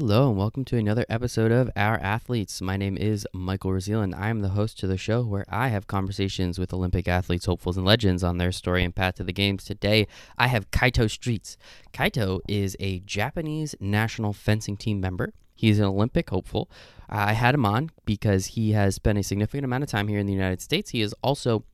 Hello and welcome to another episode of Our Athletes. My name is Michael Raziel and I am the host to the show where I have conversations with Olympic athletes, hopefuls, and legends on their story and path to the games. Today, I have Kaito Streets. Kaito is a Japanese national fencing team member. He's an Olympic hopeful. I had him on because he has spent a significant amount of time here in the United States. He was also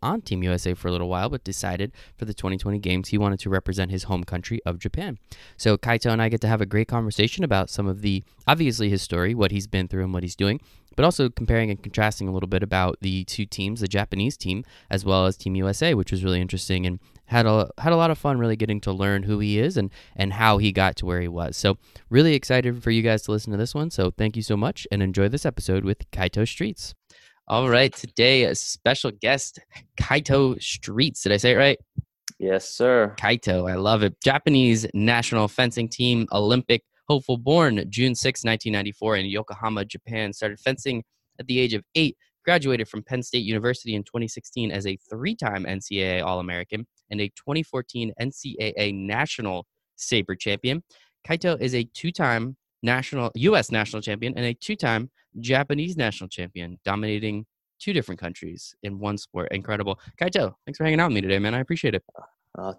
on Team USA for a little while, but decided for the 2020 games he wanted to represent his home country of Japan. So Kaito and I get to have a great conversation about some of the, obviously his story, what he's been through and what he's doing, but also comparing and contrasting a little bit about the two teams, the Japanese team as well as Team USA, which was really interesting and had a lot of fun really getting to learn who he is and how he got to where he was. So really excited for you guys to listen to this one. So thank you so much and enjoy this episode with Kaito Streets. All right. Today, a special guest, Kaito Streets. Did I say it right? Yes, sir. Kaito. I love it. Japanese national fencing team, Olympic hopeful, born June 6, 1994 in Yokohama, Japan. Started fencing at the age of 8. Graduated from Penn State University in 2016 as a 3-time NCAA All-American and a 2014 NCAA National Sabre Champion. Kaito is a 2-time U.S. National Champion and a 2-time Japanese National Champion, dominating 2 different countries in one sport. Incredible. Kaito, thanks for hanging out with me today, man. I appreciate it.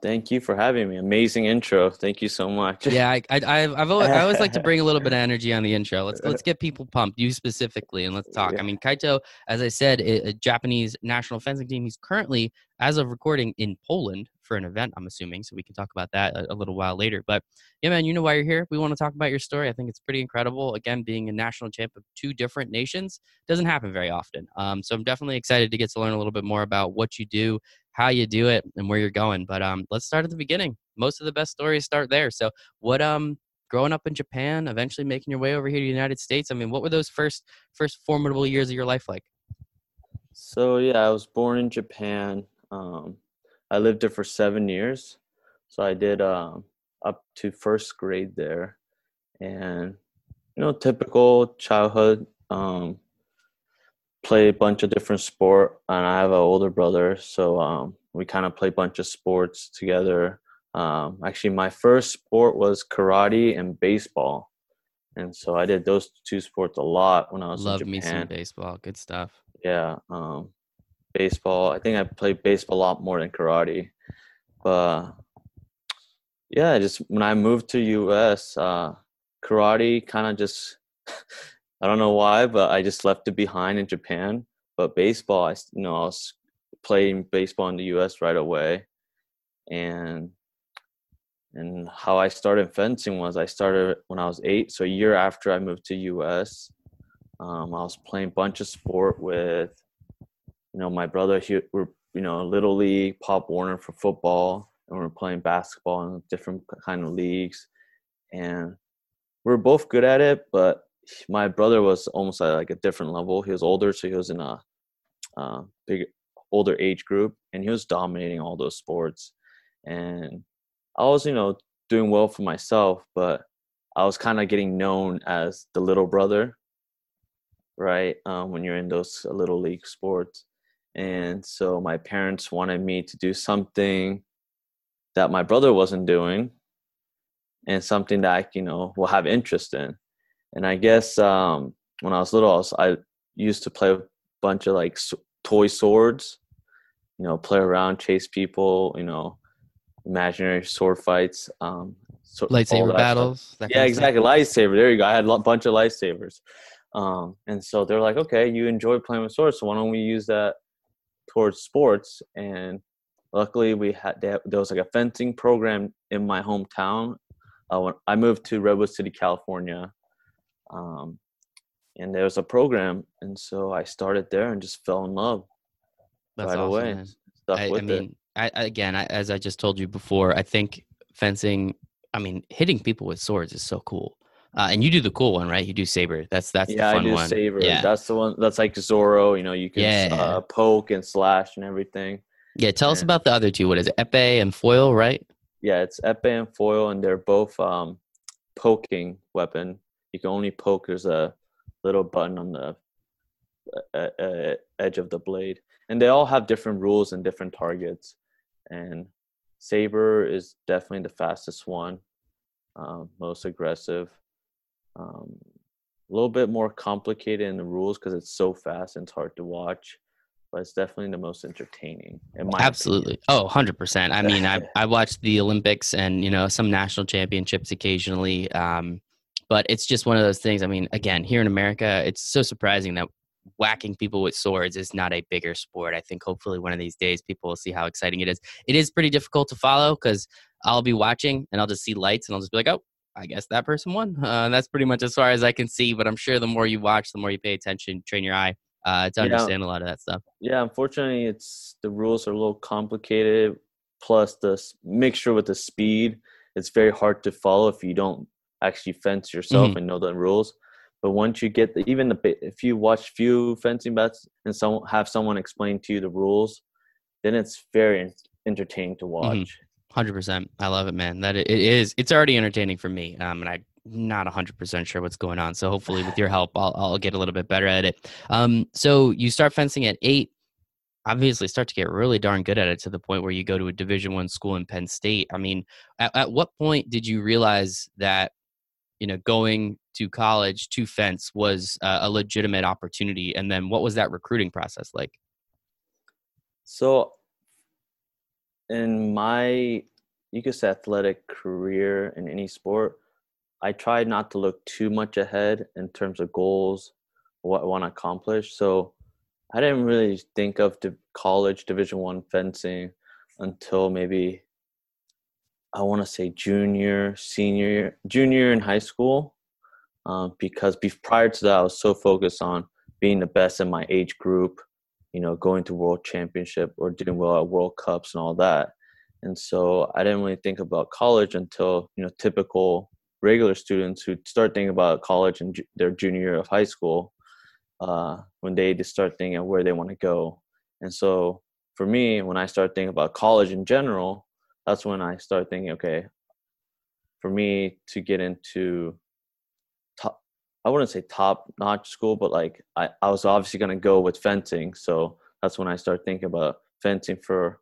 Thank you for having me. Amazing intro. Thank you so much. Yeah, I always like to bring a little bit of energy on the intro. Let's get people pumped, you specifically, and let's talk. Yeah. I mean, Kaito, as I said, a Japanese national fencing team. He's currently, as of recording, in Poland for an event, I'm assuming, so we can talk about that a little while later. But yeah, man, you know why you're here. We want to talk about your story. I think it's pretty incredible. Again, being a national champ of 2 different nations doesn't happen very often. So I'm definitely excited to get to learn a little bit more about what you do, how you do it, and where you're going. But let's start at the beginning. Most of the best stories start there. So what, growing up in Japan, eventually making your way over here to the United States, I mean, what were those first formidable years of your life like? So yeah, I was born in Japan. I lived there for 7 years. So I did up to first grade there. And, you know, typical childhood, play a bunch of different sport, and I have an older brother, so we kind of play a bunch of sports together. Actually, my first sport was karate and baseball, and so I did those 2 sports a lot when I was in Japan. Love me some baseball. Good stuff. Yeah, baseball. I think I played baseball a lot more than karate, but yeah, just when I moved to U.S., karate kind of just. I don't know why, but I just left it behind in Japan. But baseball, I was playing baseball in the U.S. right away. And how I started fencing was I started when I was 8. So a year after I moved to U.S., I was playing a bunch of sport with, my brother. We're Little League, Pop Warner for football. And we're playing basketball in different kind of leagues. And we're both good at it, but my brother was almost at like a different level. He was older, so he was in a big older age group, and he was dominating all those sports. And I was, doing well for myself, but I was kind of getting known as the little brother, right? When you're in those little league sports. And so my parents wanted me to do something that my brother wasn't doing and something that I, will have interest in. And I guess when I was little, I used to play a bunch of like toy swords, play around, chase people, imaginary sword fights. Lightsaber battles. Yeah, exactly. Lightsaber. There you go. I had a bunch of lightsabers. And so they're like, okay, you enjoy playing with swords, so why don't we use that towards sports? And luckily there was like a fencing program in my hometown. When I moved to Redwood City, California. And there was a program, and so I started there and just fell in love. That's right awesome, away. Man. As I just told you before, I think fencing, hitting people with swords is so cool. And you do the cool one, right? You do saber. That's the fun one. Yeah, I do saber. Yeah. That's the one. That's like Zorro. You can poke and slash and everything. Yeah, tell us about the other 2. What is it? Epée and foil, right? Yeah, it's epée and foil, and they're both poking weapon. You can only poke. There's a little button on the edge of the blade, and they all have different rules and different targets. And saber is definitely the fastest one, most aggressive. A little bit more complicated in the rules because it's so fast and it's hard to watch, but it's definitely the most entertaining. Absolutely. Opinion. Oh, 100%. I mean, I watched the Olympics and, you know, some national championships occasionally, but it's just one of those things. I mean, again, here in America, it's so surprising that whacking people with swords is not a bigger sport. I think hopefully one of these days people will see how exciting it is. It is pretty difficult to follow because I'll be watching and I'll just see lights and I'll just be like, oh, I guess that person won. That's pretty much as far as I can see, but I'm sure the more you watch, the more you pay attention, train your eye to understand a lot of that stuff. Yeah, unfortunately, it's the rules are a little complicated, plus the mixture with the speed. It's very hard to follow if you don't actually fence yourself and know the rules. But once you get if you watch few fencing bouts and have someone explain to you the rules, then it's very entertaining to watch. 100%. I love it, man. That it is. It's already entertaining for me. And I'm not 100% sure what's going on. So hopefully with your help, I'll get a little bit better at it. So you start fencing at 8, obviously start to get really darn good at it to the point where you go to a Division I school in Penn State. I mean, at what point did you realize that, you know, going to college to fence was a legitimate opportunity? And then what was that recruiting process like? So in my, you could say, athletic career in any sport, I try not to look too much ahead in terms of goals, what I want to accomplish. So I didn't really think of college Division I fencing until maybe, I want to say junior in high school, because prior to that, I was so focused on being the best in my age group, you know, going to world championship or doing well at World Cups and all that. And so I didn't really think about college until, you know, typical regular students who start thinking about college in their junior year of high school, when they just start thinking where they want to go. And so for me, when I start thinking about college in general, that's when I start thinking, okay, for me to get into I wouldn't say top-notch school, but like I was obviously going to go with fencing. So that's when I started thinking about fencing for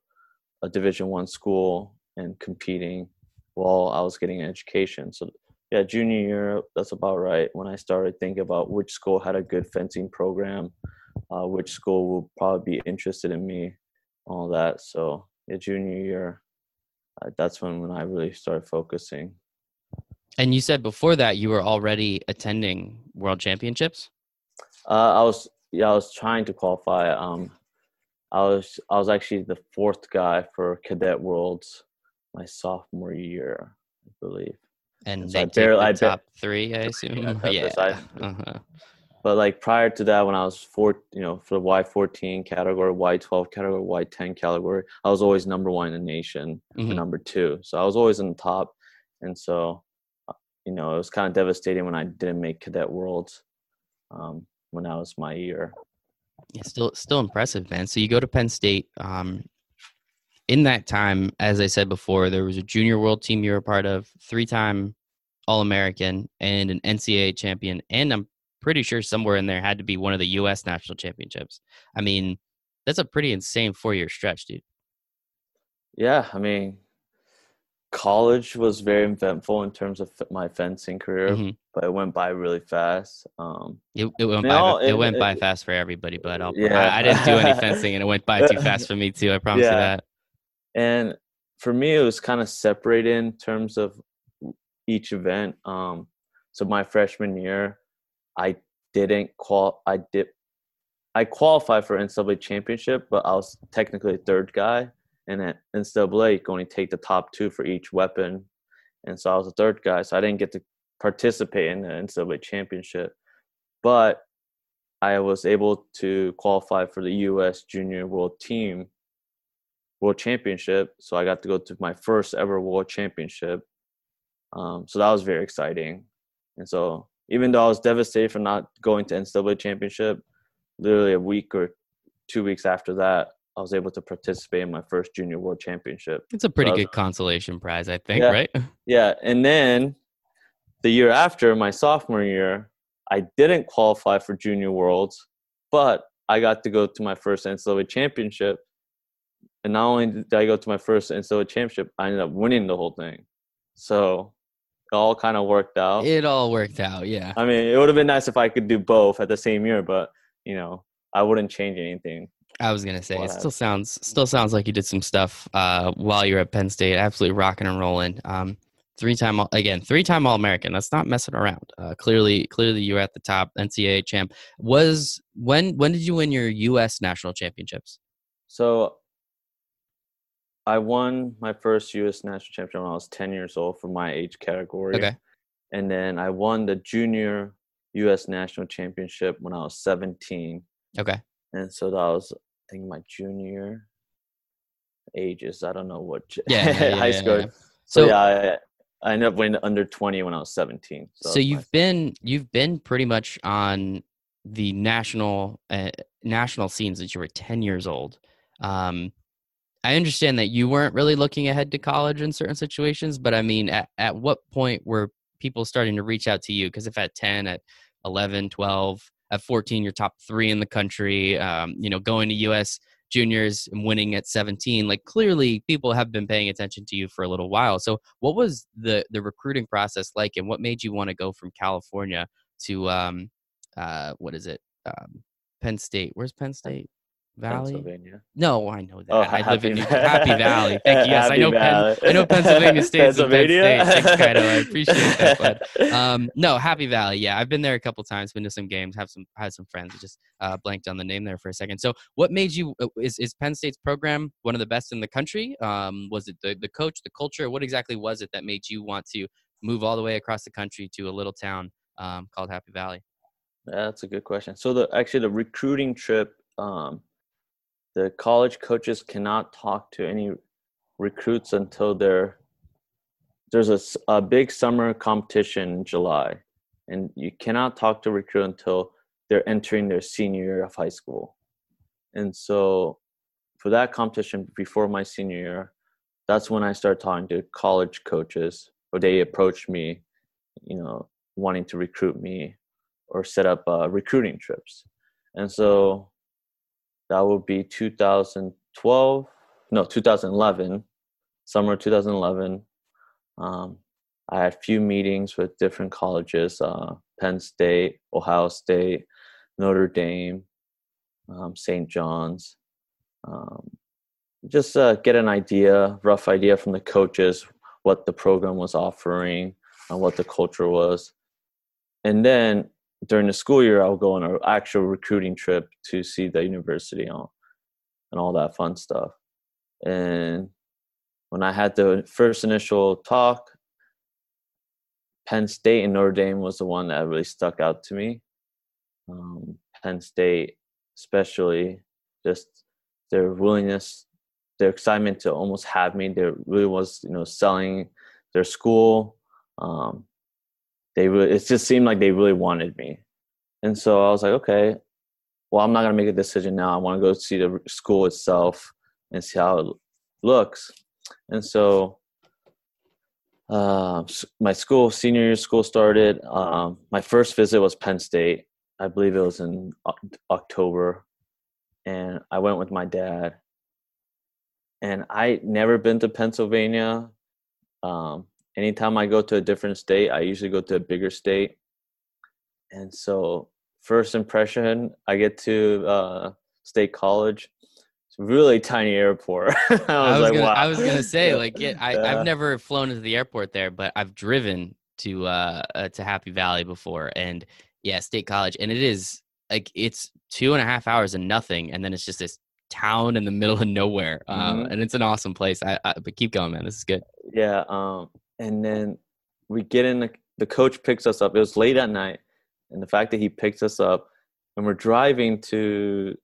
a Division I school and competing while I was getting an education. So yeah, junior year, that's about right. When I started thinking about which school had a good fencing program, which school will probably be interested in me, all that. So yeah, junior year, that's when I really started focusing. And you said before that you were already attending world championships? I was trying to qualify. I was actually the 4th guy for Cadet Worlds my sophomore year, I believe. And so top 3, I assume. But like prior to that, when I was for the Y14 category, Y12 category, Y10 category, I was always number 1 in the nation, number 2. So I was always in the top, and so, you know, it was kind of devastating when I didn't make Cadet Worlds when that was my year. It's still impressive, man. So you go to Penn State. In that time, as I said before, there was a junior world team you were a part of, 3-time All-American and an NCAA champion. And I'm pretty sure somewhere in there had to be one of the U.S. national championships. I mean, that's a pretty insane 4-year stretch, dude. Yeah, I mean, college was very eventful in terms of my fencing career, but it went by really fast. It went by fast for everybody, but I didn't do any fencing, and it went by too fast for me too. I promise you that. And for me, it was kind of separated in terms of each event. So my freshman year, I qualified for NCAA championship, but I was technically a 3rd guy. And at NCAA, you can only take the top 2 for each weapon. And so I was the 3rd guy, so I didn't get to participate in the NCAA championship. But I was able to qualify for the U.S. Junior World Championship. So I got to go to my first ever World Championship. So that was very exciting. And so even though I was devastated for not going to NCAA championship, literally a week or 2 weeks after that, I was able to participate in my first junior world championship. It's a pretty good consolation prize, I think, right? Yeah. And then the year after, my sophomore year, I didn't qualify for junior worlds, but I got to go to my first NCAA championship. And not only did I go to my first NCAA championship, I ended up winning the whole thing. So all kind of worked out. It all worked out, yeah. I mean, it would have been nice if I could do both at the same year, but, you know, I wouldn't change anything. I was going to say, it still sounds like you did some stuff while you were at Penn State. Absolutely rocking and rolling. Three-time All-American. That's not messing around. Clearly you were at the top. NCAA champ. When did you win your U.S. national championships? So I won my first U.S. national championship when I was 10 years old for my age category. Okay. And then I won the junior U.S. national championship when I was 17. Okay. And so that was, I think, my junior ages. I don't know what high school. Yeah. So I ended up winning under 20 when I was 17. So you've been pretty much on the national scene since you were 10 years old. I understand that you weren't really looking ahead to college in certain situations, but I mean, at what point were people starting to reach out to you? Because if at 10, at 11, 12, at 14, you're top 3 in the country, going to U.S. juniors and winning at 17, like clearly people have been paying attention to you for a little while. So what was the recruiting process like, and what made you want to go from California to Penn State? Where's Penn State? Valley? Pennsylvania. No, I know that. Oh, I live in Happy Valley. Thank you. Yes, I know Valley. I know Pennsylvania State's Pennsylvania. Penn State. Thanks, Kaito. I appreciate that, bud. No, Happy Valley. Yeah, I've been there a couple times. Been to some games. Had some friends. Just blanked on the name there for a second. So, what made you? Is Penn State's program one of the best in the country? Was it the coach, the culture? What exactly was it that made you want to move all the way across the country to a little town called Happy Valley? That's a good question. So, the recruiting trip. The college coaches cannot talk to any recruits until there's a big summer competition in July. And you cannot talk to recruit until they're entering their senior year of high school. And so for that competition before my senior year, that's when I started talking to college coaches, or they approached me, wanting to recruit me or set up recruiting trips. And so that would be 2011, summer 2011. I had a few meetings with different colleges, Penn State, Ohio State, Notre Dame, St. John's. Just get rough idea from the coaches, what the program was offering and what the culture was. And then during the school year, I'll go on an actual recruiting trip to see the university and all that fun stuff. And when I had the first initial talk, Penn State and Notre Dame was the one that really stuck out to me. Penn State, especially, just their willingness, their excitement to almost have me. There really was, selling their school. It just seemed like they really wanted me. And so I was like, okay, well, I'm not going to make a decision now. I want to go see the school itself and see how it looks. And so my school, senior year school started. My first visit was Penn State. I believe it was in October. And I went with my dad. And I never been to Pennsylvania. Anytime I go to a different state, I usually go to a bigger state. And so first impression, I get to State College. It's a really tiny airport. I was like, wow. I was going to say, I've never flown into the airport there, but I've driven to Happy Valley before. And yeah, State College. And it is like, it's 2.5 hours and nothing. And then it's just this town in the middle of nowhere. And it's an awesome place. But keep going, man. This is good. Yeah. And then we get in, the coach picks us up. It was late at night. And the fact that he picks us up and we're driving to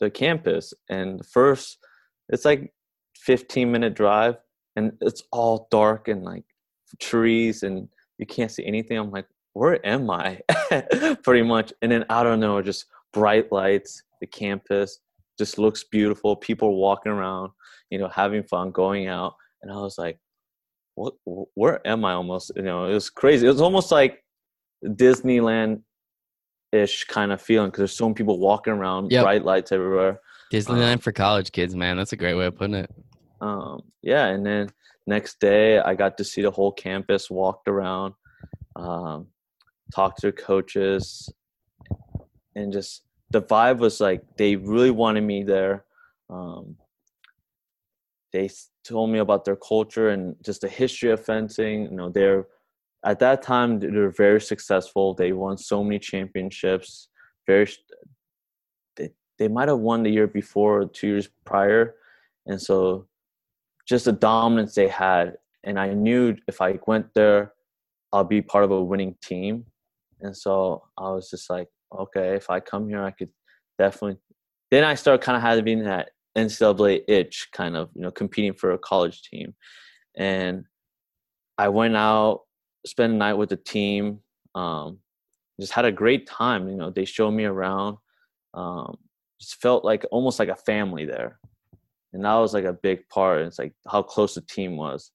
the campus, and first it's like 15-minute drive and it's all dark and like trees and you can't see anything. I'm like, where am I? Pretty much. And then I don't know, just bright lights, the campus just looks beautiful. People walking around, having fun, going out. And I was like, where am I almost? It was crazy. It was almost like Disneyland-ish kind of feeling, because there's so many people walking around, bright lights everywhere. Disneyland for college kids, man. That's a great way of putting it. And then next day I got to see the whole campus, walked around, talked to coaches, and just the vibe was like they really wanted me there. They told me about their culture and just the history of fencing. You know, they're at that time they were very successful. They won so many championships. They might have won the year before or 2 years prior, and so just the dominance they had. And I knew if I went there, I'll be part of a winning team. And so I was just like, okay, if I come here, I could definitely. Then I started kind of having that NCAA itch, kind of, you know, competing for a college team. And I went out, spent a night with the team, just had a great time. You know, they showed me around. Just felt like almost like a family there. And that was like a big part. It's like how close the team was.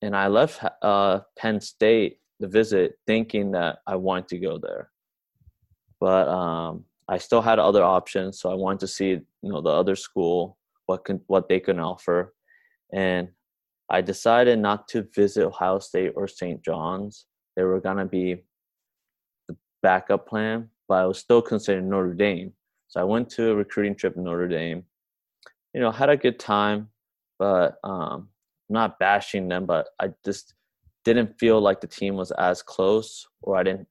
And I left Penn State to visit thinking that I wanted to go there. But I still had other options. So I wanted to see, you know, the other school, what they can offer. And I decided not to visit Ohio State or St. John's. They were going to be the backup plan, but I was still considering Notre Dame. So I went to a recruiting trip in Notre Dame. You know, had a good time, but I'm not bashing them, but I just didn't feel like the team was as close, or I didn't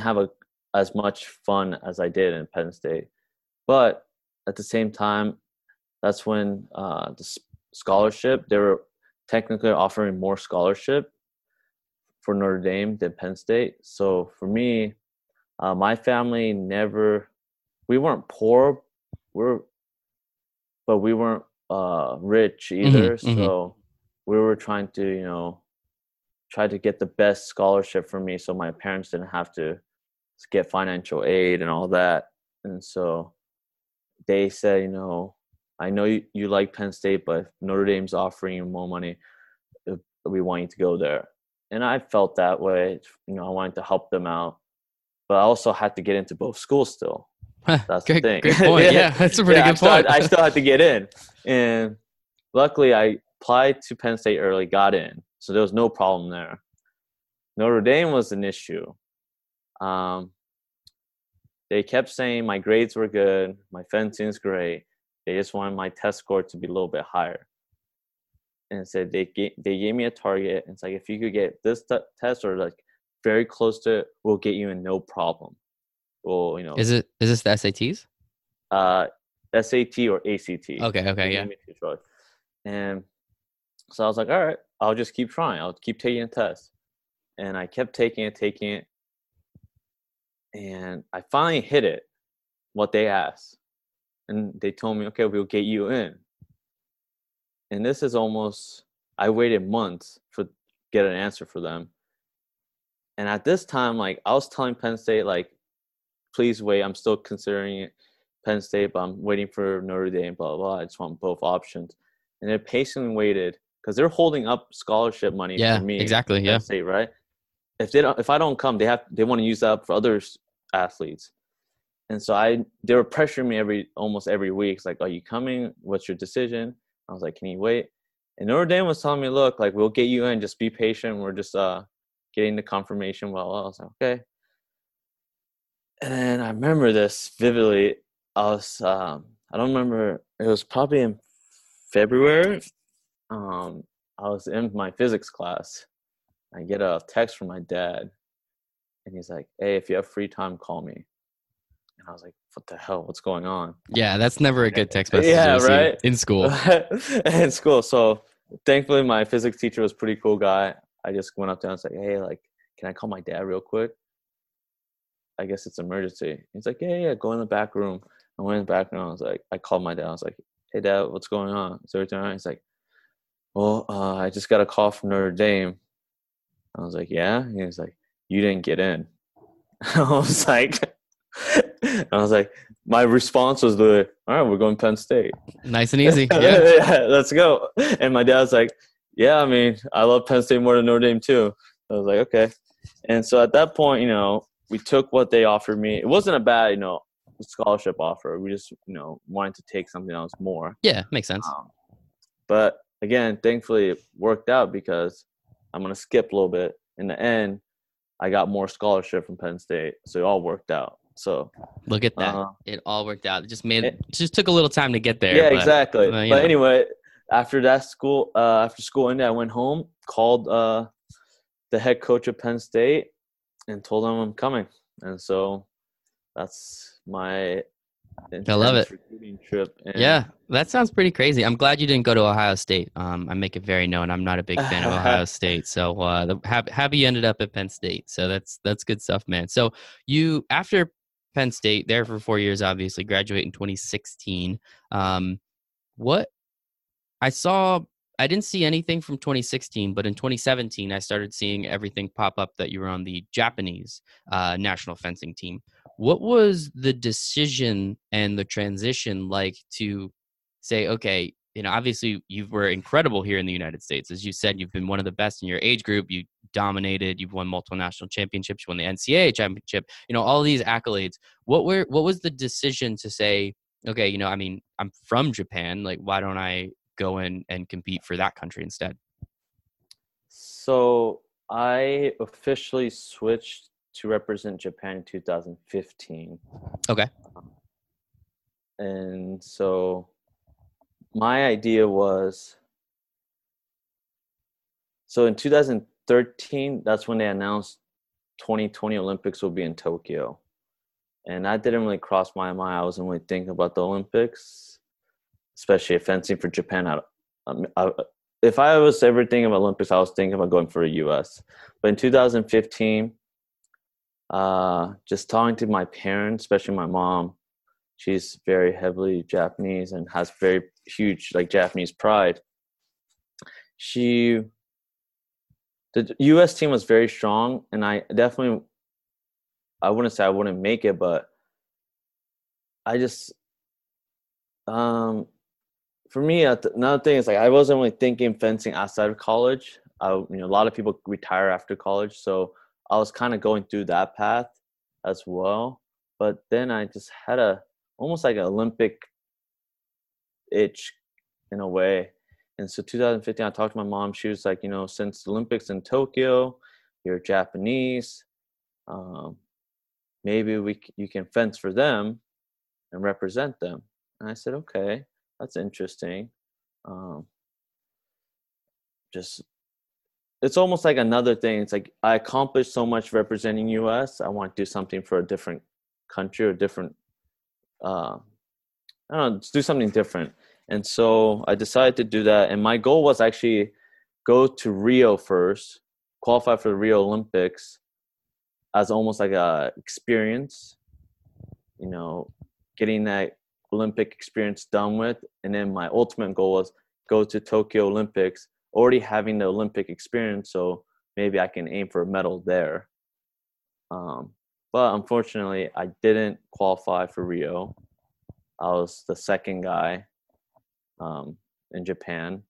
have as much fun as I did in Penn State. But at the same time, that's when the scholarship, they were technically offering more scholarship for Notre Dame than Penn State. So for me, my family we weren't poor, but we weren't rich either. Mm-hmm, so we were trying to, you know, try to get the best scholarship for me, so my parents didn't have to get financial aid and all that. And so they said, you know, I know you like Penn State, but if Notre Dame's offering you more money, we want you to go there. And I felt that way. You know, I wanted to help them out, but I also had to get into both schools still. That's the thing. Great point. Yeah, that's a pretty good point. I still had to get in. And luckily, I applied to Penn State early, got in. So there was no problem there. Notre Dame was an issue. They kept saying my grades were good, my fencing's great. They just wanted my test score to be a little bit higher. And said they gave me a target. And it's like, if you could get this test or like very close to it, we'll get you in no problem. Well, you know, is this the SATs? SAT or ACT. Okay, yeah. And so I was like, all right, I'll just keep trying. I'll keep taking a test. And I kept taking it. And I finally hit it, what they asked. And they told me, okay, we'll get you in. And this is almost, I waited months to get an answer for them. And at this time, like, I was telling Penn State, like, please wait, I'm still considering it, Penn State, but I'm waiting for Notre Dame, blah, blah, blah. I just want both options. And they patiently waited because they're holding up scholarship money for me. Exactly, Penn State, right? If I don't come, they want to use that up for other athletes. And so they were pressuring me almost every week. It's like, are you coming? What's your decision? I was like, can you wait? And Notre Dame was telling me, look, like, we'll get you in. Just be patient. We're just getting the confirmation. Well, I was like, okay. And I remember this vividly. I was, I don't remember. It was probably in February. I was in my physics class. I get a text from my dad. And he's like, hey, if you have free time, call me. And I was like, what the hell? What's going on? Yeah, that's never a good text message. Yeah, right? In school. In school. So thankfully, my physics teacher was a pretty cool guy. I just went up to him and was like, hey, like, can I call my dad real quick? I guess it's emergency. He's like, yeah, go in the back room. I went in the back room. I was like, I called my dad. I was like, hey, Dad, what's going on? Is everything all right? He's like, well, I just got a call from Notre Dame. I was like, yeah? He was like, you didn't get in. I was like, my response was the, all right, we're going to Penn State. Nice and easy. Yeah, let's go. And my dad was like, yeah, I mean, I love Penn State more than Notre Dame too. I was like, okay. And so at that point, you know, we took what they offered me. It wasn't a bad, you know, scholarship offer. We just, you know, wanted to take something else more. Yeah, makes sense. But again, thankfully it worked out because I'm going to skip a little bit. In the end, I got more scholarship from Penn State. So it all worked out. So look at that. It all worked out. It just made it just took a little time to get there. Yeah, but, exactly. But anyway, after that school, after school ended, I went home, called the head coach of Penn State and told him I'm coming. And so that's my recruiting trip. And yeah, that sounds pretty crazy. I'm glad you didn't go to Ohio State. I make it very known I'm not a big fan of Ohio State. So happy you ended up at Penn State. So that's good stuff, man. So you, after Penn State, there for 4 years, obviously, graduate in 2016. I didn't see anything from 2016, but in 2017, I started seeing everything pop up that you were on the Japanese national fencing team. What was the decision and the transition like to say, okay, obviously you were incredible here in the United States. As you said, you've been one of the best in your age group. You dominated, you've won multiple national championships, you won the NCAA championship, all these accolades. What was the decision to say, okay, I'm from Japan. Like, why don't I go in and compete for that country instead? So I officially switched to represent Japan in 2015. Okay. And so my idea was, so in 2013, that's when they announced 2020 Olympics will be in Tokyo. And that didn't really cross my mind. I wasn't really thinking about the Olympics, especially fencing for Japan. If I was ever thinking about Olympics, I was thinking about going for the U.S. But in 2015, just talking to my parents, especially my mom, she's very heavily Japanese and has very huge Japanese pride. The U.S. team was very strong, and I wouldn't say I wouldn't make it, but I just for me, another thing is I wasn't really thinking fencing outside of college. A lot of people retire after college, so I was kind of going through that path as well. But then I just had almost like an Olympic itch in a way. And so 2015, I talked to my mom. She was like, since the Olympics in Tokyo, you're Japanese. Maybe you can fence for them and represent them. And I said, okay, that's interesting. It's almost like another thing. It's like I accomplished so much representing U.S. I want to do something for a different country or different. I don't know, just do something different. And so I decided to do that. And my goal was actually go to Rio first, qualify for the Rio Olympics as almost like a experience, getting that Olympic experience done with. And then my ultimate goal was go to Tokyo Olympics, already having the Olympic experience, so maybe I can aim for a medal there. But unfortunately, I didn't qualify for Rio. I was the second guy in Japan,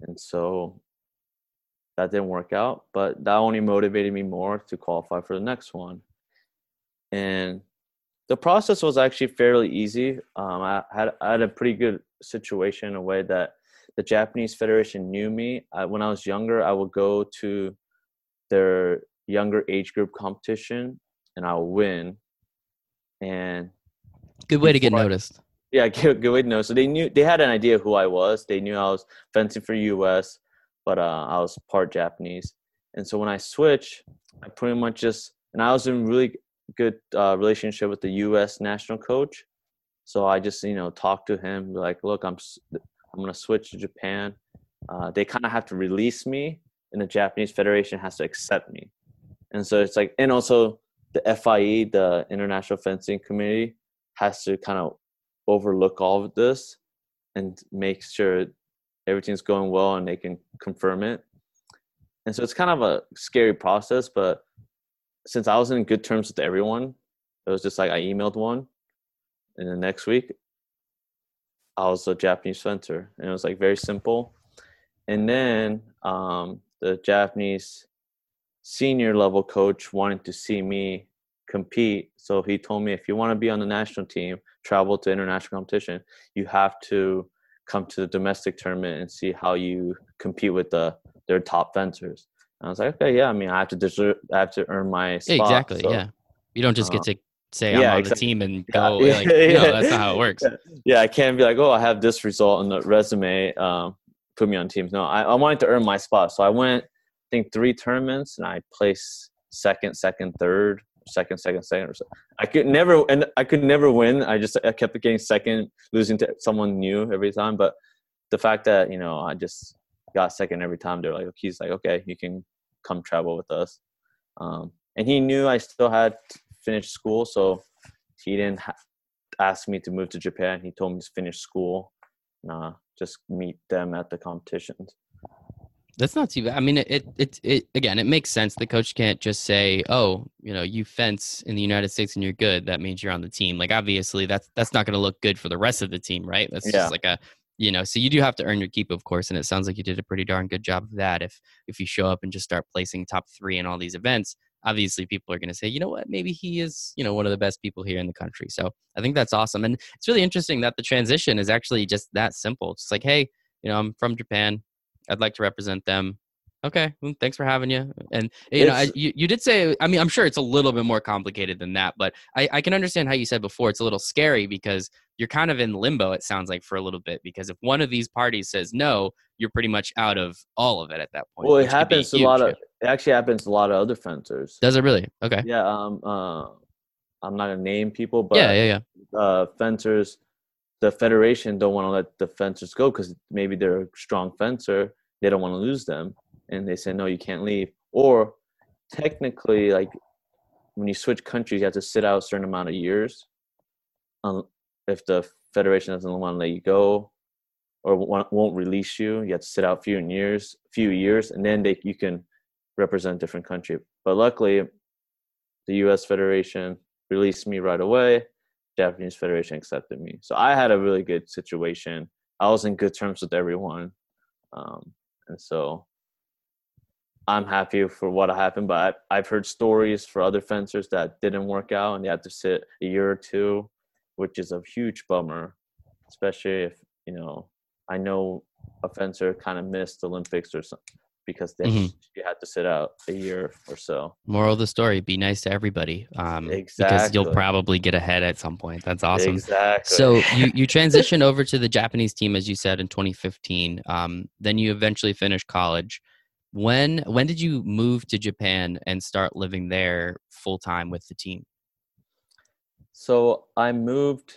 and so that didn't work out, but that only motivated me more to qualify for the next one. And the process was actually fairly easy. I had a pretty good situation in a way that the Japanese Federation knew me. When I was younger, I would go to their younger age group competition and I would win. And good way to get noticed. Yeah, good way to know. So they had an idea who I was. They knew I was fencing for U.S., but I was part Japanese. And so when I switched, I pretty much and I was in really good relationship with the U.S. national coach. So I just, talked to him, like, look, I'm going to switch to Japan. They kind of have to release me, and the Japanese Federation has to accept me. And so it's like, and also the FIE, the International Fencing Committee, has to kind of overlook all of this and make sure everything's going well and they can confirm it. And so it's kind of a scary process, but since I was in good terms with everyone, it was just like I emailed one, and the next week, I was a Japanese fencer, and it was very simple. And then the Japanese senior level coach wanted to see me compete. So he told me, if you want to be on the national team, travel to international competition, you have to come to the domestic tournament and see how you compete with their top fencers. And I was like, okay, yeah, I mean, I have to earn my spot. Yeah, exactly, so, yeah. You don't just get to say I'm on the team and go. Yeah. Like, no, that's not how it works. Yeah, I can't be like, oh, I have this result on the resume, put me on teams. No, I wanted to earn my spot. So I went, I think, 3 tournaments, and I placed second, third, second. I could never win. I kept getting second, losing to someone new every time. But the fact that, I just got second every time, they're like, he's like, okay, you can come travel with us. And he knew I still had finished school, so he didn't ask me to move to Japan. He told me to finish school and just meet them at the competitions. That's not too bad. I mean, it again, it makes sense. The coach can't just say, oh, you fence in the United States and you're good. That means you're on the team. Like, obviously, that's not going to look good for the rest of the team, right? That's just like so you do have to earn your keep, of course. And it sounds like you did a pretty darn good job of that. If you show up and just start placing top 3 in all these events, obviously people are going to say, you know what, maybe he is, one of the best people here in the country. So I think that's awesome. And it's really interesting that the transition is actually just that simple. It's like, hey, I'm from Japan. I'd like to represent them. Okay. Well, thanks for having you. And you did say, I mean, I'm sure it's a little bit more complicated than that, but I can understand how you said before, it's a little scary because you're kind of in limbo. It sounds like for a little bit, because if one of these parties says no, you're pretty much out of all of it at that point. Well, it actually happens to a lot of other fencers. Does it really? Okay. Yeah. I'm not going to name people, but fencers, the federation don't want to let the fencers go because maybe they're a strong fencer. They don't want to lose them. And they say, no, you can't leave. Or technically, like when you switch countries, you have to sit out a certain amount of years. If the federation doesn't want to let you go or won't release you, you have to sit out a few years, and then you can represent a different country. But luckily, the U.S. federation released me right away. Japanese federation accepted me, so I had a really good situation. I was in good terms with everyone, and so I'm happy for what happened. But I've heard stories for other fencers that didn't work out and they had to sit a year or two, which is a huge bummer, especially if I know a fencer kind of missed the Olympics or something because they you had to sit out a year or so. Moral of the story, be nice to everybody. Exactly. Because you'll probably get ahead at some point. That's awesome. Exactly. So you transitioned over to the Japanese team, as you said, in 2015. Then you eventually finished college. When did you move to Japan and start living there full-time with the team? So I moved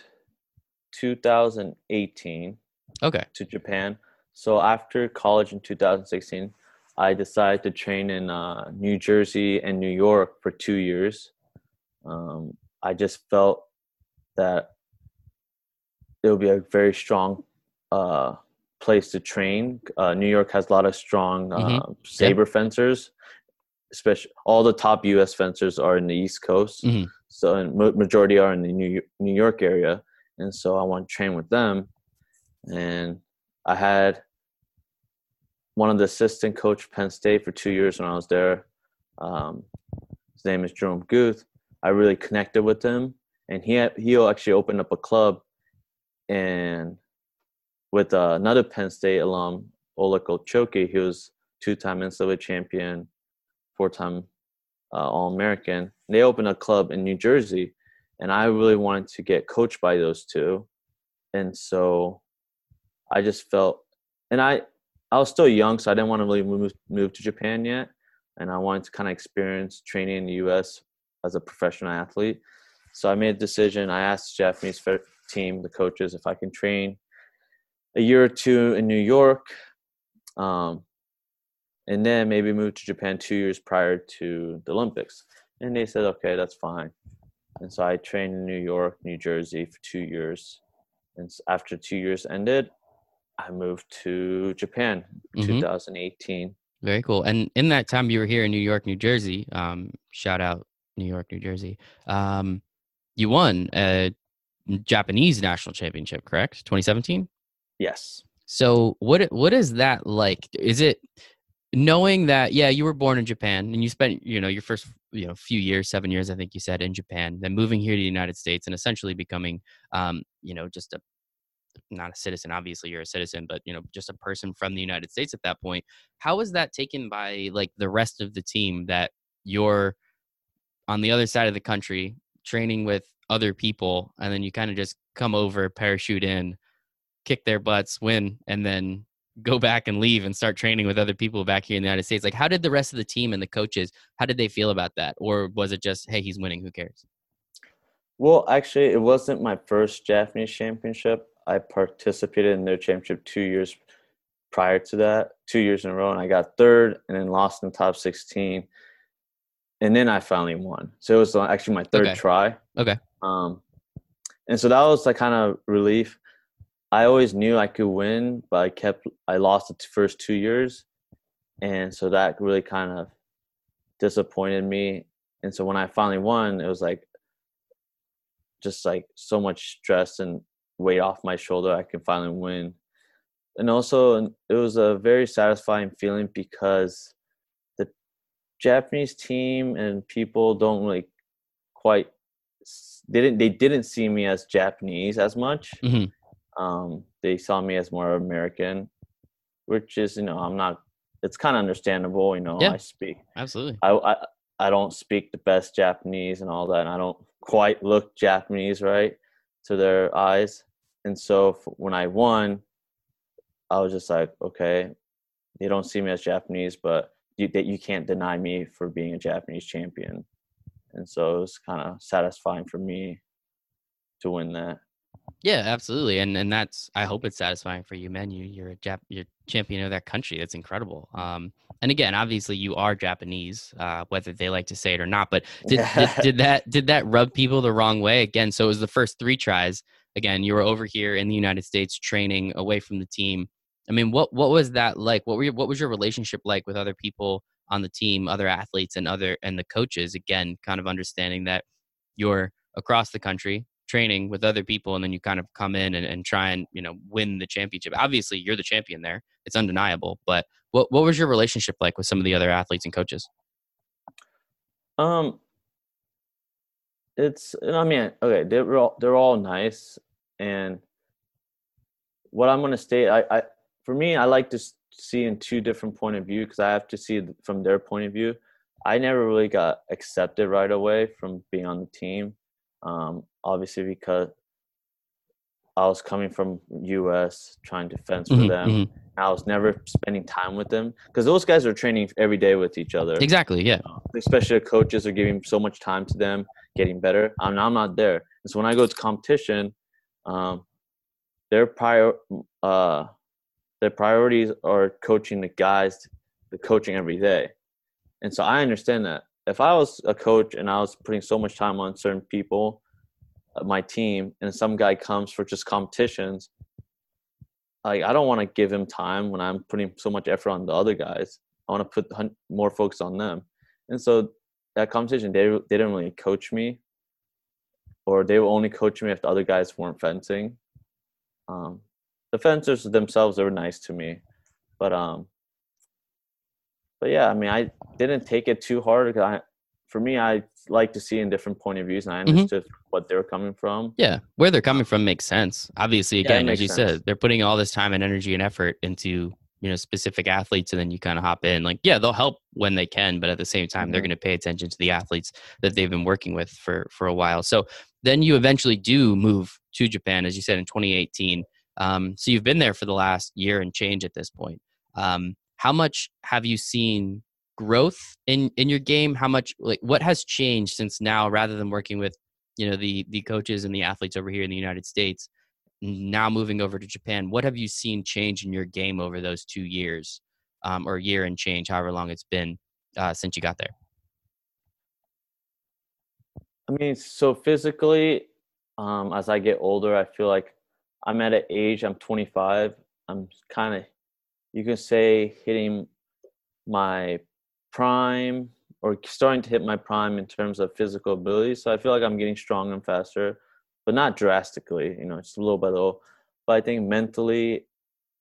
2018 to Japan. So after college in 2016, I decided to train in New Jersey and New York for 2 years. I just felt that it would be a very strong place to train. New York has a lot of strong saber fencers, especially all the top U.S. fencers are in the East Coast. Mm-hmm. So majority are in the New York area. And so I want to train with them. And I had one of the assistant coach Penn State for 2 years when I was there. His name is Jerome Guth. I really connected with him, and he actually opened up a club, and with another Penn State alum, Ola Kochoki. He was 2-time NCAA champion, 4-time All-American. They opened a club in New Jersey, and I really wanted to get coached by those two, and so I just felt, and I was still young, so I didn't want to really move to Japan yet. And I wanted to kind of experience training in the U.S. as a professional athlete. So I made a decision. I asked the Japanese team, the coaches, if I can train a year or two in New York. And then maybe move to Japan 2 years prior to the Olympics. And they said, okay, that's fine. And so I trained in New York, New Jersey for 2 years. And after 2 years ended, I moved to Japan, 2018. Very cool. And in that time you were here in New York, New Jersey, shout out New York, New Jersey. You won a Japanese national championship, correct? 2017? Yes. So what is that like? Is it knowing that, you were born in Japan and you spent, your first few years, 7 years, I think you said, in Japan, then moving here to the United States and essentially becoming, just a not a citizen, obviously you're a citizen, but, you know, just a person from the United States at that point. How was that taken by like the rest of the team that you're on the other side of the country training with other people, and then you kind of just come over, parachute in, kick their butts, win, and then go back and leave and start training with other people back here in the United States? Like, how did the rest of the team and the coaches, how did they feel about that? Or was it just, hey, he's winning, who cares? Well, actually, it wasn't my first Japanese championship. I participated in their championship 2 years prior to that, 2 years in a row, and I got third and then lost in the top 16. And then I finally won. So it was actually my third try. Okay. And so that was like kind of relief. I always knew I could win, but I lost the first 2 years. And so that really kind of disappointed me. And so when I finally won, it was like, just like so much stress and weight off my shoulder. I can finally win. And also it was a very satisfying feeling because the Japanese team and people don't really quite they didn't see me as Japanese as much. Mm-hmm. They saw me as more American, which is, you know, I'm not, it's kind of understandable, you know. Yeah, I speak, absolutely, I don't speak the best Japanese and all that, and I don't quite look Japanese, right, to their eyes. And so when I won, I was just like, okay, they don't see me as Japanese, but you can't deny me for being a Japanese champion. And so it was kind of satisfying for me to win that. Yeah, absolutely. And that's, I hope it's satisfying for you, man. You're champion of that country. That's incredible. And again, obviously you are Japanese, whether they like to say it or not, but did that rub people the wrong way again? So it was the first three tries. Again, you were over here in the United States training away from the team. I mean, what was that like? What was your relationship like with other people on the team, other athletes and the coaches? Again, kind of understanding that you're across the country training with other people, and then you kind of come in and try and, you know, win the championship. Obviously you're the champion there. It's undeniable, but what was your relationship like with some of the other athletes and coaches? They're all nice. And what I'm going to state, for me, I like to see in two different point of view, because I have to see from their point of view. I never really got accepted right away from being on the team. Obviously, because I was coming from U.S. trying to fence for them. Mm-hmm. I was never spending time with them because those guys are training every day with each other. Exactly, yeah. Especially the coaches are giving so much time to them, getting better. I'm not there. And so when I go to competition, their priorities are coaching the guys, the coaching every day. And so I understand that. If I was a coach and I was putting so much time on certain people, my team, and some guy comes for just competitions, like, I don't want to give him time when I'm putting so much effort on the other guys. I want to put more focus on them. And so that competition, they didn't really coach me, or they would only coach me if the other guys weren't fencing. The fencers themselves were nice to me, but yeah, I mean, I didn't take it too hard. For me, I like to see in different point of views, and I understood what they were coming from. Yeah, where they're coming from makes sense. Obviously, again, as you said, they're putting all this time and energy and effort into, you know, specific athletes, and then you kind of hop in. Like, yeah, they'll help when they can, but at the same time, they're going to pay attention to the athletes that they've been working with for a while. So then you eventually do move to Japan, as you said, in 2018. So you've been there for the last year and change at this point. How much have you seen growth in your game? How much, like, what has changed since now, rather than working with, you know, the coaches and the athletes over here in the United States, now moving over to Japan? What have you seen change in your game over those 2 years, or year and change, however long it's been since you got there? I mean, so physically, as I get older, I feel like I'm at an age, I'm 25. I'm kind of, you can say, hitting my prime, or starting to hit my prime in terms of physical ability. So I feel like I'm getting stronger and faster, but not drastically, you know, it's little by little. But I think mentally,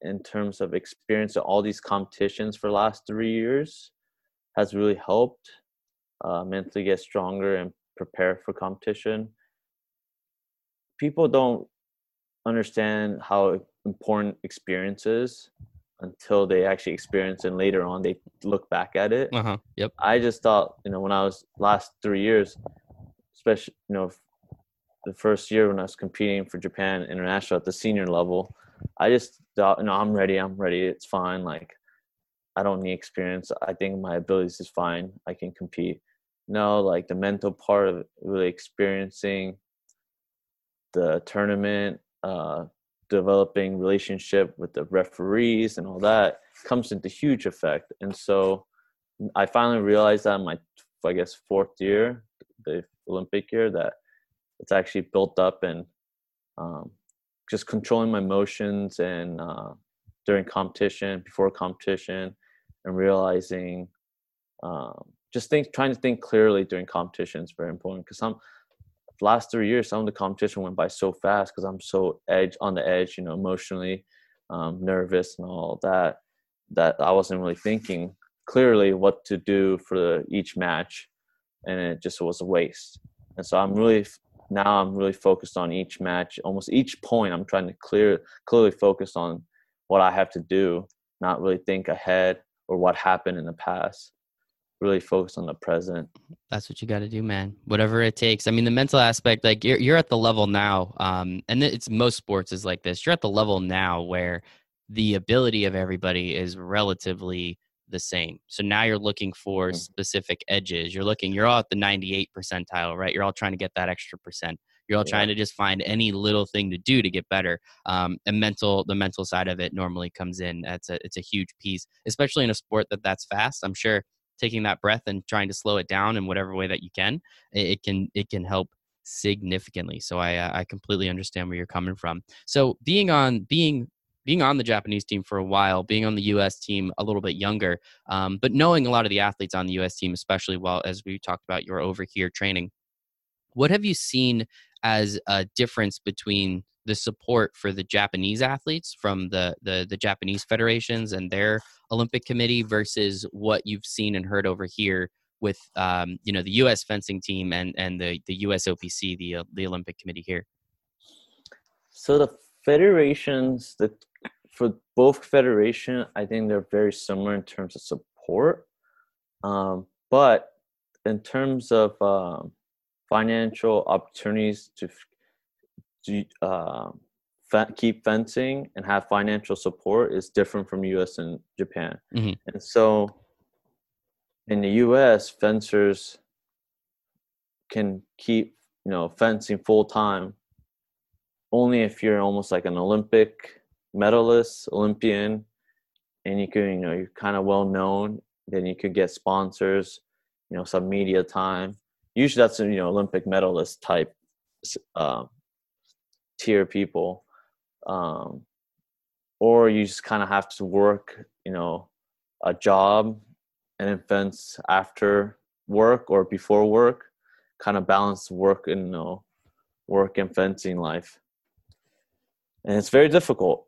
in terms of experience of all these competitions for the last 3 years, has really helped mentally get stronger and prepare for competition. People don't understand how important experience is until they actually experience, and later on they look back at it. Uh-huh. Yep. I just thought, you know, when I was last 3 years, especially, you know, the first year when I was competing for Japan International at the senior level, I just thought, you know, I'm ready. It's fine. Like, I don't need experience. I think my abilities is fine. I can compete. No, like the mental part of it, really experiencing the tournament, developing relationship with the referees and all that comes into huge effect. And so I finally realized that in my, I guess, fourth year, the Olympic year, that it's actually built up, and just controlling my emotions and during competition, before competition, and realizing trying to think clearly during competition is very important, because last 3 years, some of the competition went by so fast because I'm so on the edge, you know, emotionally, nervous and all that I wasn't really thinking clearly what to do for each match, and it just was a waste. And so I'm really focused on each match. Almost each point I'm trying to clearly focus on what I have to do, not really think ahead or what happened in the past. Really focus on the present. That's what you got to do, man. Whatever it takes. I mean, the mental aspect, like you're at the level now, and it's most sports is like this. You're at the level now where the ability of everybody is relatively the same. So now you're looking for specific edges. You're all at the 98th percentile, right? You're all trying to get that extra percent. You're all trying to just find any little thing to do to get better. And the mental side of it normally comes in. It's a huge piece, especially in a sport that's fast. I'm sure taking that breath and trying to slow it down in whatever way that you can, it can help significantly. So I completely understand where you're coming from. So being on the Japanese team for a while, being on the U.S. team a little bit younger, but knowing a lot of the athletes on the U.S. team, especially while, as we talked about, you're over here training, what have you seen as a difference between the support for the Japanese athletes from the Japanese federations and their Olympic committee versus what you've seen and heard over here with, you know, the U.S. fencing team and the U.S. OPC, the Olympic committee here? So the federations, for both federation, I think they're very similar in terms of support. But in terms of financial opportunities to keep fencing and have financial support is different from U.S. and Japan. Mm-hmm. And so in the U.S., fencers can keep, you know, fencing full time only if you're almost like an Olympic medalist, Olympian, and you can, you know, you're kind of well known, then you could get sponsors, you know, some media time. Usually that's, you know, Olympic medalist type tier people, or you just kind of have to work, you know, a job and then fence after work or before work, kind of balance work and, you know, work and fencing life. And it's very difficult.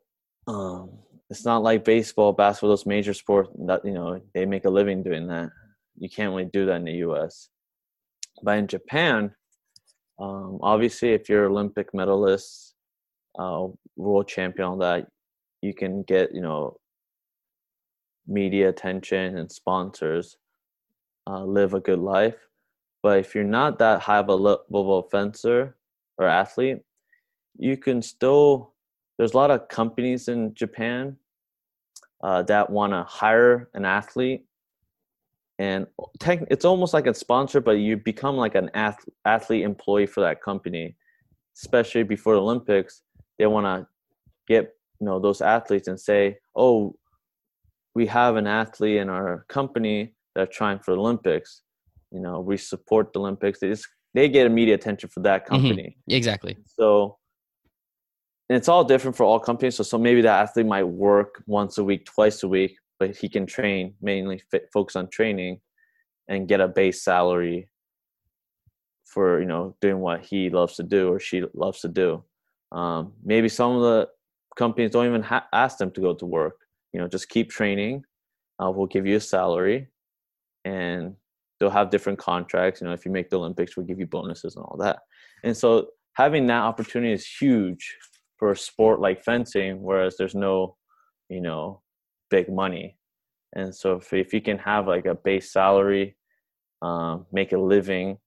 It's not like baseball, basketball, those major sports that, you know, they make a living doing that. You can't really do that in the U.S. But in Japan, obviously, if you're Olympic medalist, world champion, that you can get, you know, media attention and sponsors, live a good life. But if you're not that high of a level of fencer or athlete, you can still. There's a lot of companies in Japan that want to hire an athlete, and it's almost like a sponsor, but you become like an athlete employee for that company. Especially before the Olympics, they want to get, you know, those athletes and say, oh, we have an athlete in our company that's trying for the Olympics. You know, we support the Olympics. They get immediate attention for that company. Mm-hmm. Exactly. So, and it's all different for all companies. So maybe the athlete might work once a week, twice a week, but he can train, mainly focus on training and get a base salary for, you know, doing what he loves to do or she loves to do. Maybe some of the companies don't even ask them to go to work. You know, just keep training. We'll give you a salary, and they'll have different contracts. You know, if you make the Olympics, we'll give you bonuses and all that. And so having that opportunity is huge for a sport like fencing, whereas there's no, you know, big money. And so if you can have like a base salary, make a living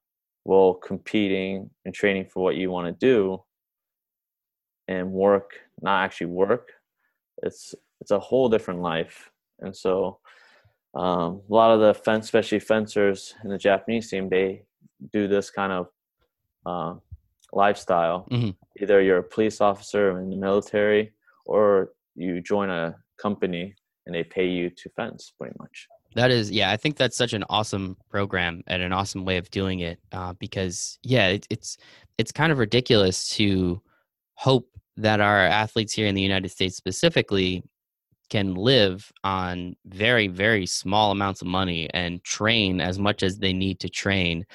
while competing and training for what you want to do, and work, not actually work, it's a whole different life. And so a lot of the fence, especially fencers in the Japanese team, they do this kind of lifestyle. Mm-hmm. Either you're a police officer or in the military, or you join a company and they pay you to fence pretty much. That is, yeah, I think that's such an awesome program and an awesome way of doing it, because, yeah, it's kind of ridiculous to hope that our athletes here in the United States specifically can live on very, very small amounts of money and train as much as they need to train,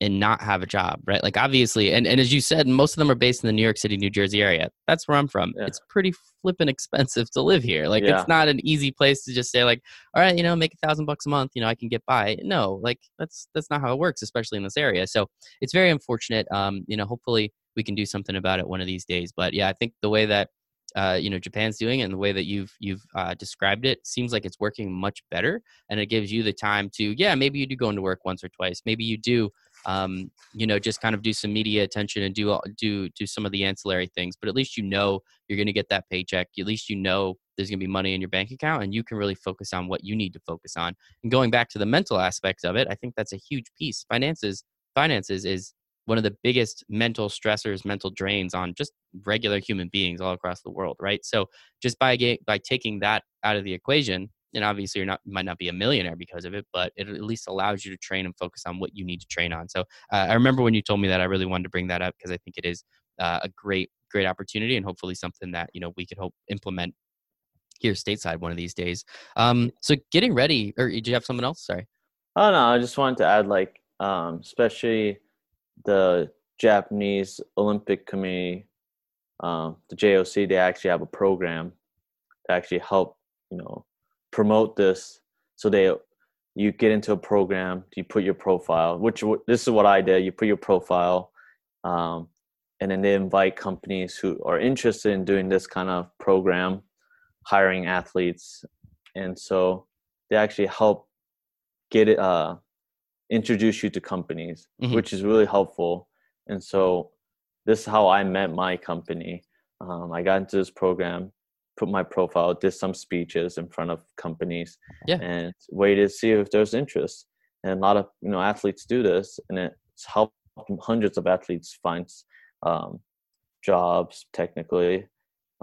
and not have a job, right? Like, obviously, and as you said, most of them are based in the New York City, New Jersey area. That's where I'm from. Yeah. It's pretty flippin' expensive to live here. Like, yeah. It's not an easy place to just say, like, all right, you know, make $1,000 a month, you know, I can get by. No, like, that's not how it works, especially in this area. So it's very unfortunate. You know, hopefully we can do something about it one of these days. But yeah, I think the way that you know, Japan's doing it and the way that you've described it seems like it's working much better, and it gives you the time to, yeah, maybe you do go into work once or twice, maybe you do, you know, just kind of do some media attention and do some of the ancillary things, but at least you know you're going to get that paycheck. At least you know there's going to be money in your bank account, and you can really focus on what you need to focus on. And going back to the mental aspects of it, I think that's a huge piece. Finances is one of the biggest mental stressors, mental drains on just regular human beings all across the world, right? So just by taking that out of the equation, and obviously you might not be a millionaire because of it, but it at least allows you to train and focus on what you need to train on. So I remember when you told me that, I really wanted to bring that up because I think it is a great, great opportunity, and hopefully something that, you know, we could implement here stateside one of these days. So getting ready, or did you have something else? Sorry. Oh, no, I just wanted to add, like, especially the Japanese Olympic Committee, the JOC, they actually have a program to actually help, you know, promote this. So you get into a program, you put your profile, which this is what I did. You put your profile, and then they invite companies who are interested in doing this kind of program, hiring athletes. And so they actually help get it, introduce you to companies, mm-hmm. which is really helpful. And so this is how I met my company. I got into this program, put my profile, did some speeches in front of companies, and waited to see if there's interest. And a lot of, you know, athletes do this, and it's helped hundreds of athletes find jobs technically,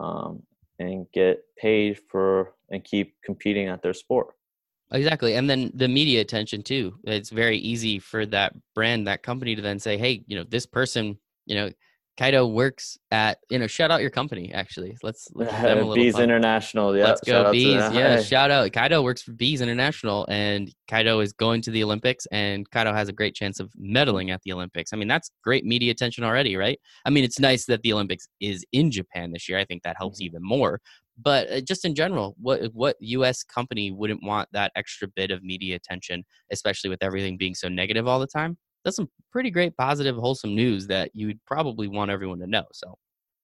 and get paid for and keep competing at their sport. Exactly. And then the media attention too. It's very easy for that brand, that company to then say, hey, you know, this person, you know, Kaito works at, you know, shout out your company, actually. Let's give them a little Bees fun. International. Yeah. Let's go Bees. Yeah. Hey. Shout out. Kaito works for Bees International, and Kaito is going to the Olympics, and Kaito has a great chance of medaling at the Olympics. I mean, that's great media attention already, right? I mean, it's nice that the Olympics is in Japan this year. I think that helps even more. But just in general, what U.S. company wouldn't want that extra bit of media attention, especially with everything being so negative all the time? That's some pretty great, positive, wholesome news that you would probably want everyone to know. So,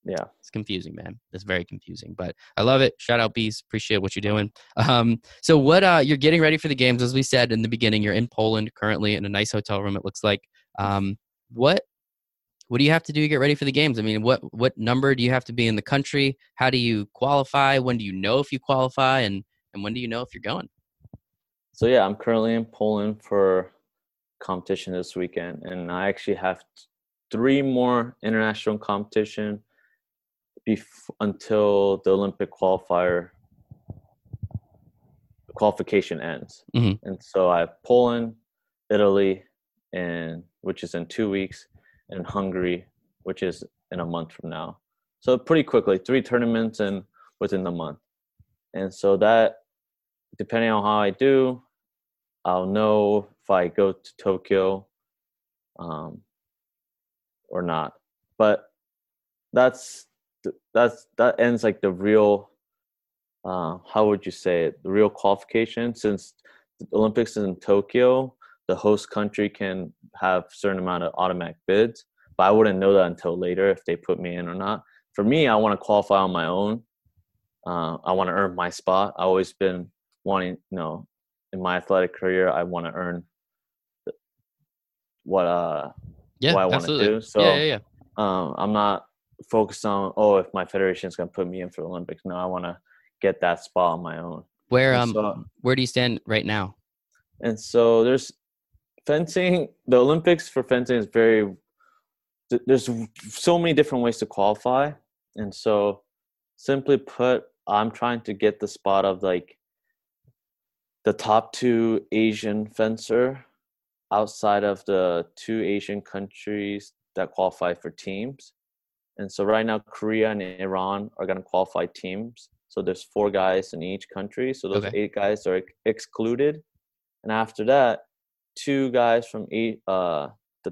yeah, it's confusing, man. It's very confusing, but I love it. Shout out, Bees. Appreciate what you're doing. So what you're getting ready for the games, as we said in the beginning, you're in Poland currently in a nice hotel room, it looks like. What do you have to do to get ready for the games? I mean, what number do you have to be in the country? How do you qualify? When do you know if you qualify? And when do you know if you're going? So, yeah, I'm currently in Poland for competition this weekend. And I actually have 3 more international competition until the Olympic qualification ends. Mm-hmm. And so I have Poland, Italy, and which is in 2 weeks, and Hungary, which is in a month from now. So pretty quickly, 3 tournaments and within the month. And so that, depending on how I do, I'll know if I go to Tokyo or not. But that ends like the real, how would you say it, the real qualification. Since the Olympics is in Tokyo, the host country can have certain amount of automatic bids, but I wouldn't know that until later if they put me in or not. for me, I want to qualify on my own. I want to earn my spot. I've always been wanting, you know, in my athletic career, I want to earn what I want to do. So I'm not focused on, oh, if my federation is going to put me in for the Olympics. No, I want to get that spot on my own. Where do you stand right now? And so there's fencing. The Olympics for fencing is very, there's so many different ways to qualify. And so simply put, I'm trying to get the spot of like the top two Asian fencer outside of the two Asian countries that qualify for teams. And so right now, Korea and Iran are going to qualify teams. So there's 4 guys in each country. So those 8 guys are excluded. And after that, 2 guys from the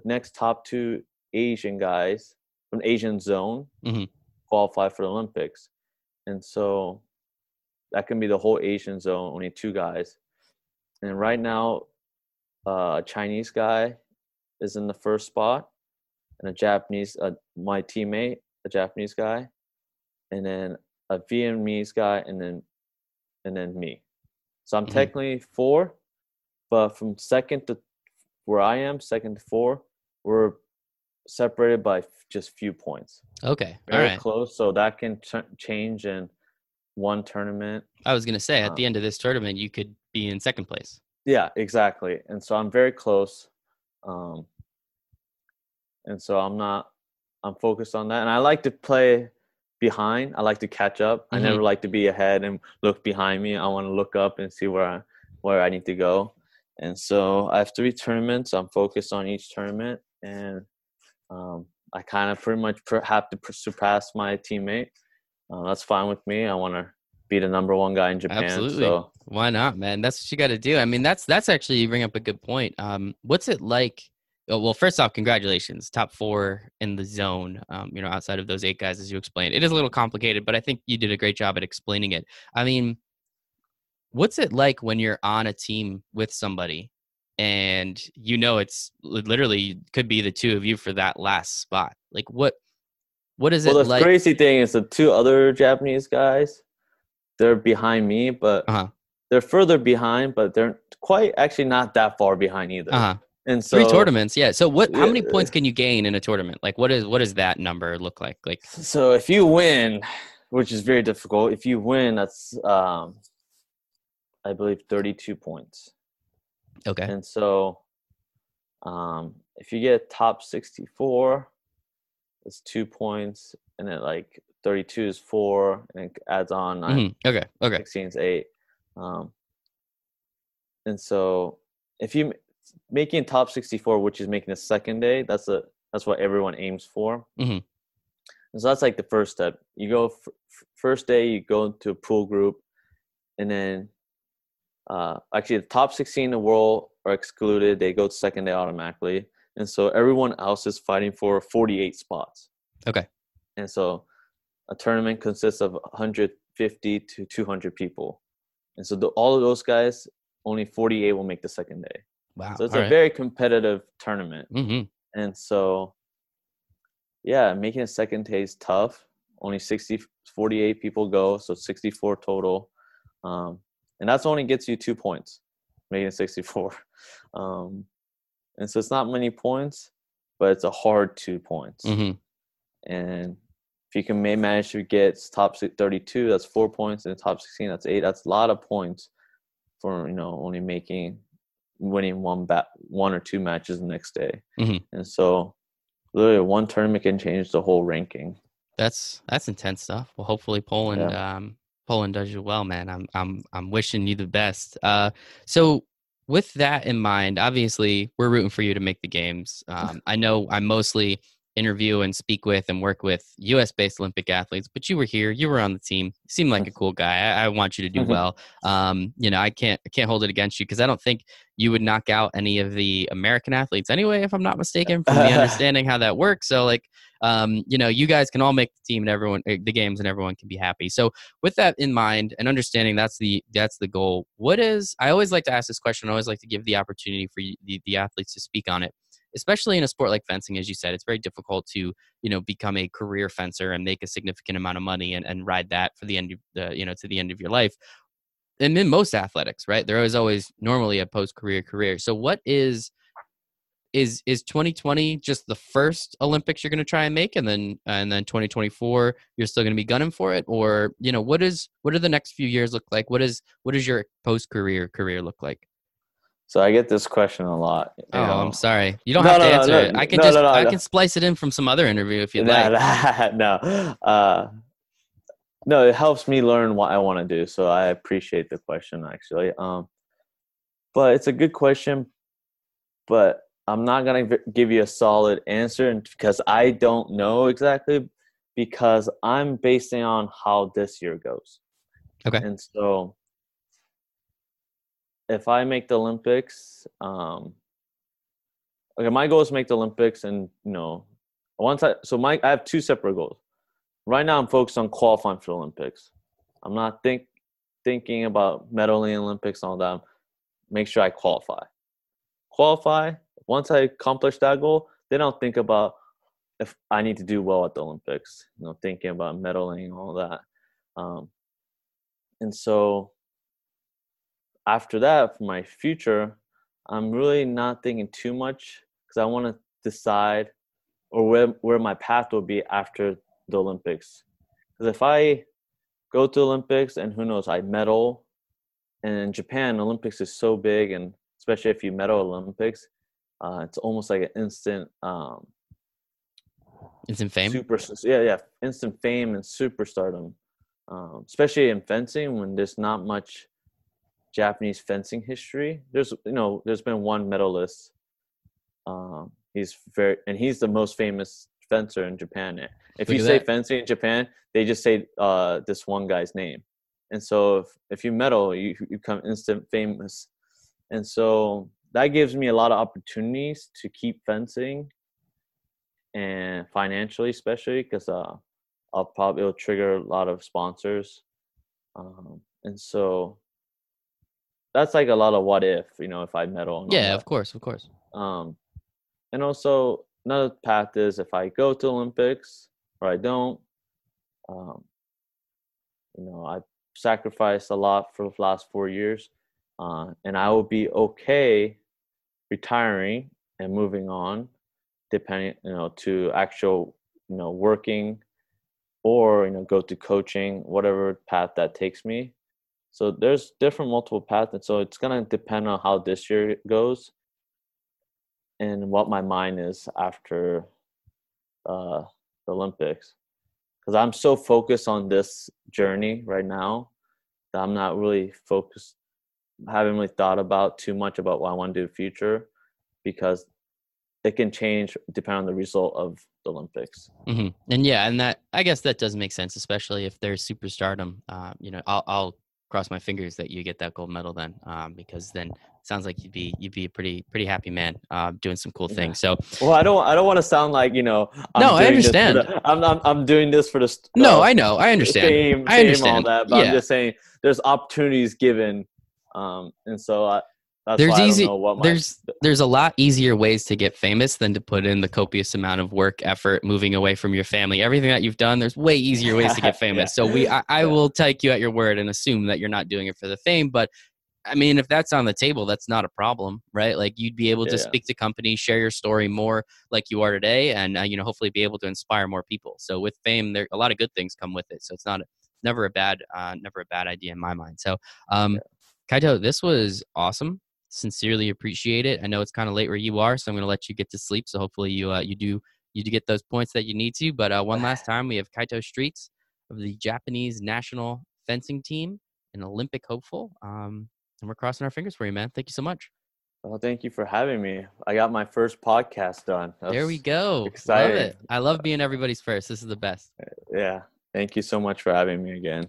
next top 2 Asian guys from Asian zone qualify for the Olympics. And so that can be the whole Asian zone, only 2 guys. And right now, a Chinese guy is in the first spot, and a Japanese, my teammate, a Japanese guy, and then a Vietnamese guy, and then me. So I'm technically 4, but from second to where I am, second to 4, we're separated by just few points. Okay, very close. So that can change in one tournament. I was gonna say at the end of this tournament, you could be in second place. Yeah, exactly. And so I'm very close. And so I'm focused on that. And I like to play behind. I like to catch up. I never like to be ahead and look behind me. I want to look up and see where I need to go. And so I have 3 tournaments. I'm focused on each tournament. And I kind of pretty much have to surpass my teammate. That's fine with me. I want to be the number 1 guy in Japan. Absolutely. So why not, man? That's what you got to do. I mean, that's actually, you bring up a good point. What's it like? Oh, well, first off, congratulations. Top 4 in the zone, outside of those 8 guys, as you explained. It is a little complicated, but I think you did a great job at explaining it. I mean, what's it like when you're on a team with somebody and, you know, it's literally could be the 2 of you for that last spot? Like, what is it like? Well, the crazy thing is the 2 other Japanese guys, they're behind me, but they're further behind, but they're quite actually not that far behind either. And so 3 tournaments, yeah. So what? How many points can you gain in a tournament? Like, what does that number look like? Like, so if you win, which is very difficult, if you win, that's I believe 32 points. Okay. And so, if you get top 64, it's 2 points, and then like 32 is 4, and it adds on 9. Okay. 16 is 8. And so if you making top 64, which is making the second day, that's what everyone aims for. And so that's like the first step. You go first day, you go into a pool group, and then actually the top 16 in the world are excluded. They go to second day automatically, and so everyone else is fighting for 48 spots. Okay. And so a tournament consists of 150 to 200 people, and so all of those guys, only 48 will make the second day. Wow. So it's very competitive tournament. And so, yeah, making a second day is tough. Only 48 people go, so 64 total. And that's only gets you 2 points, making it 64. And so it's not many points, but it's a hard 2 points. And if you can manage to get top 32, that's 4 points, and top 16, that's 8. That's a lot of points for, only winning one or 2 matches the next day. And so literally one tournament can change the whole ranking. That's intense stuff. Well, hopefully Poland Poland does you well, man. I'm wishing you the best. So with that in mind, obviously we're rooting for you to make the games. I know I mostly interview and speak with and work with US-based Olympic athletes, but you were here, you were on the team, you seemed like a cool guy. I want you to do well. I can't hold it against you, because I don't think you would knock out any of the American athletes anyway, if I'm not mistaken, from the understanding how that works. So like, you guys can all make the team and everyone can be happy. So with that in mind and understanding that's the goal, I always like to ask this question. I always like to give the opportunity for the athletes to speak on it. especially in a sport like fencing, as you said, it's very difficult to, you know, become a career fencer and make a significant amount of money and ride that for the end of the, you know, to the end of your life. And in most athletics, right, there is always normally a post-career career. So what is 2020 just the first Olympics you're going to try and make, and then 2024 you're still going to be gunning for it? Or, you know, what do the next few years look like? What does your post-career career look like? So I get this question a lot. Oh, I'm sorry. You don't have to answer it. I can splice it in from some other interview if you'd like. No, it helps me learn what I want to do. So I appreciate the question, actually. But it's a good question, but I'm not going to give you a solid answer because I don't know exactly, because I'm basing on how this year goes. Okay. And so if I make the Olympics, my goal is to make the Olympics, and, you know, I have two separate goals. Right now, I'm focused on qualifying for the Olympics. I'm not thinking about medaling in Olympics and all that. Make sure I qualify. Once I accomplish that goal, then I'll think about if I need to do well at the Olympics. You know, thinking about medaling and all that. And so after that, for my future, I'm really not thinking too much because I want to decide or where my path will be after the Olympics. Because if I go to Olympics and who knows, I medal, and in Japan, Olympics is so big, and especially if you medal Olympics, it's almost like an instant fame. Instant fame and superstardom. Especially in fencing, when there's not much Japanese fencing history. There's been one medalist. He's the most famous fencer in Japan. If you say fencing in Japan, they just say this one guy's name. And so if you medal, you become instant famous. And so that gives me a lot of opportunities to keep fencing, and financially, especially because it'll trigger a lot of sponsors. And so that's like a lot of what if, you know, if I medal. Yeah, of course. And also another path is if I go to Olympics or I don't, I sacrificed a lot for the last 4 years, and I will be okay retiring and moving on, depending, to actual, working or, go to coaching, whatever path that takes me. So there's different multiple paths. And so it's going to depend on how this year goes and what my mind is after the Olympics. Because I'm so focused on this journey right now that I'm not really focused, haven't really thought about too much about what I want to do in the future, because it can change depending on the result of the Olympics. Mm-hmm. And that, I guess that does make sense, especially if there's superstardom. I'll cross my fingers that you get that gold medal then, because then it sounds like you'd be a pretty happy man, doing some cool things. So I don't want to sound like I understand. I'm doing this for the I understand. I understand all that, but yeah. I'm just saying there's opportunities given, and so there's a lot easier ways to get famous than to put in the copious amount of work, effort, moving away from your family, everything that you've done. There's way easier ways to get famous. Yeah. So I will take you at your word and assume that you're not doing it for the fame. But I mean, if that's on the table, that's not a problem, right? Like, you'd be able to speak to companies, share your story more like you are today, and hopefully be able to inspire more people. So with fame, there a lot of good things come with it. So it's never a bad idea in my mind. So Kaito, this was awesome. Sincerely appreciate it. I know it's kind of late where you are, so I'm going to let you get to sleep. So hopefully you do get those points that you need to. But one last time, we have Kaito Streets of the Japanese national fencing team, an Olympic hopeful. And we're crossing our fingers for you, man. Thank you so much. Well, thank you for having me. I got my first podcast done. There we go. Excited. Love it. I love being everybody's first. This is the best. Yeah. Thank you so much for having me again.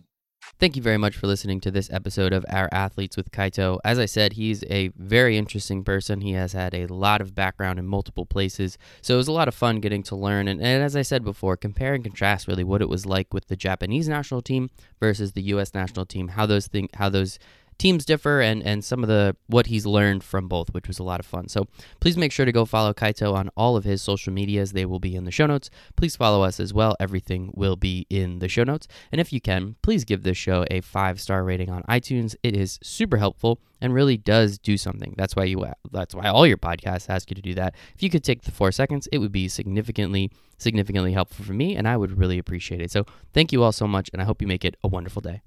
Thank you very much for listening to this episode of Our Athletes with Kaito. As I said, he's a very interesting person. He has had a lot of background in multiple places, so it was a lot of fun getting to learn. And as I said before, compare and contrast really what it was like with the Japanese national team versus the U.S. national team, how those teams differ and some of the what he's learned from both, which was a lot of fun. So please make sure to go follow Kaito on all of his social medias. They will be in the show notes. Please follow us as well. Everything will be in the show notes. And if you can, please give this show a 5-star rating on iTunes. It is super helpful and really does do something. That's why all your podcasts ask you to do that. If you could take the 4 seconds, it would be significantly helpful for me, and I would really appreciate it. So thank you all so much, and I hope you make it a wonderful day.